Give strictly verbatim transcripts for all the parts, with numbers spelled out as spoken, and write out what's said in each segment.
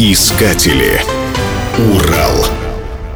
Искатели. Урал.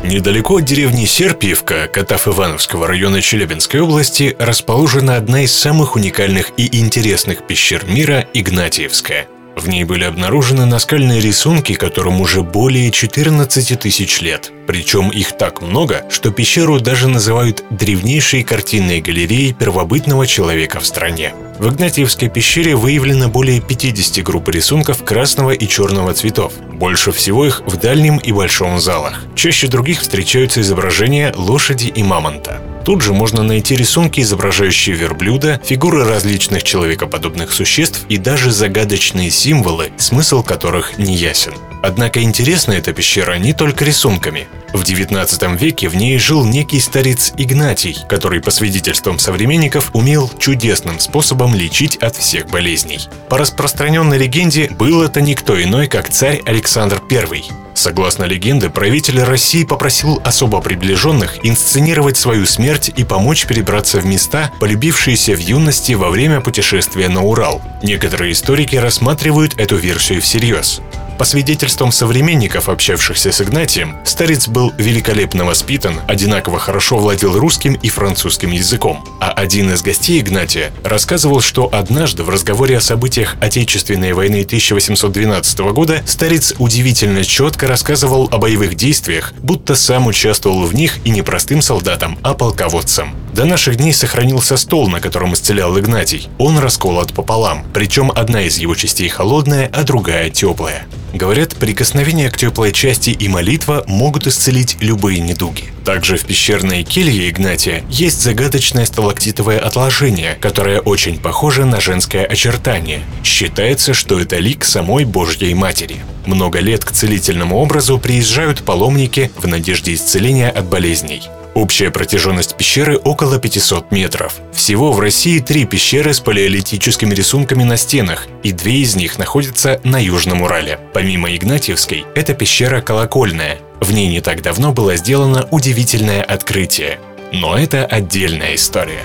Недалеко от деревни Серпиевка Катав-Ивановского района Челябинской области расположена одна из самых уникальных и интересных пещер мира – Игнатьевская. В ней были обнаружены наскальные рисунки, которым уже более четырнадцати тысяч лет. Причем их так много, что пещеру даже называют древнейшей картинной галереей первобытного человека в стране. В Игнатьевской пещере выявлено более пятидесяти групп рисунков красного и черного цветов. Больше всего их в дальнем и большом залах. Чаще других встречаются изображения лошади и мамонта. Тут же можно найти рисунки, изображающие верблюда, фигуры различных человекоподобных существ и даже загадочные символы, смысл которых не ясен. Однако интересна эта пещера не только рисунками. В девятнадцатом веке в ней жил некий старец Игнатий, который, по свидетельствам современников, умел чудесным способом лечить от всех болезней. По распространенной легенде, был это никто иной, как царь Александр Первый. Согласно легенде, правитель России попросил особо приближенных инсценировать свою смерть и помочь перебраться в места, полюбившиеся в юности во время путешествия на Урал. Некоторые историки рассматривают эту версию всерьез. По свидетельствам современников, общавшихся с Игнатием, старец был великолепно воспитан, одинаково хорошо владел русским и французским языком. А один из гостей Игнатия рассказывал, что однажды в разговоре о событиях Отечественной войны тысяча восемьсот двенадцатого года старец удивительно четко рассказывал о боевых действиях, будто сам участвовал в них и не простым солдатом, а полководцем. До наших дней сохранился стол, на котором исцелял Игнатий. Он расколот пополам, причем одна из его частей холодная, а другая теплая. Говорят, прикосновение к теплой части и молитва могут исцелить любые недуги. Также в пещерной келье Игнатия есть загадочное сталактитовое отложение, которое очень похоже на женское очертание. Считается, что это лик самой Божьей Матери. Много лет к целительному образу приезжают паломники в надежде исцеления от болезней. Общая протяженность пещеры около пятисот метров. Всего в России три пещеры с палеолитическими рисунками на стенах, и две из них находятся на Южном Урале. Помимо Игнатьевской, это пещера Колокольная. В ней не так давно было сделано удивительное открытие. Но это отдельная история.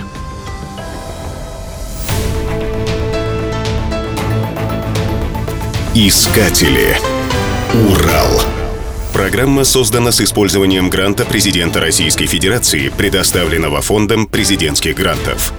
Искатели. Урал. Программа создана с использованием гранта президента Российской Федерации, предоставленного Фондом президентских грантов.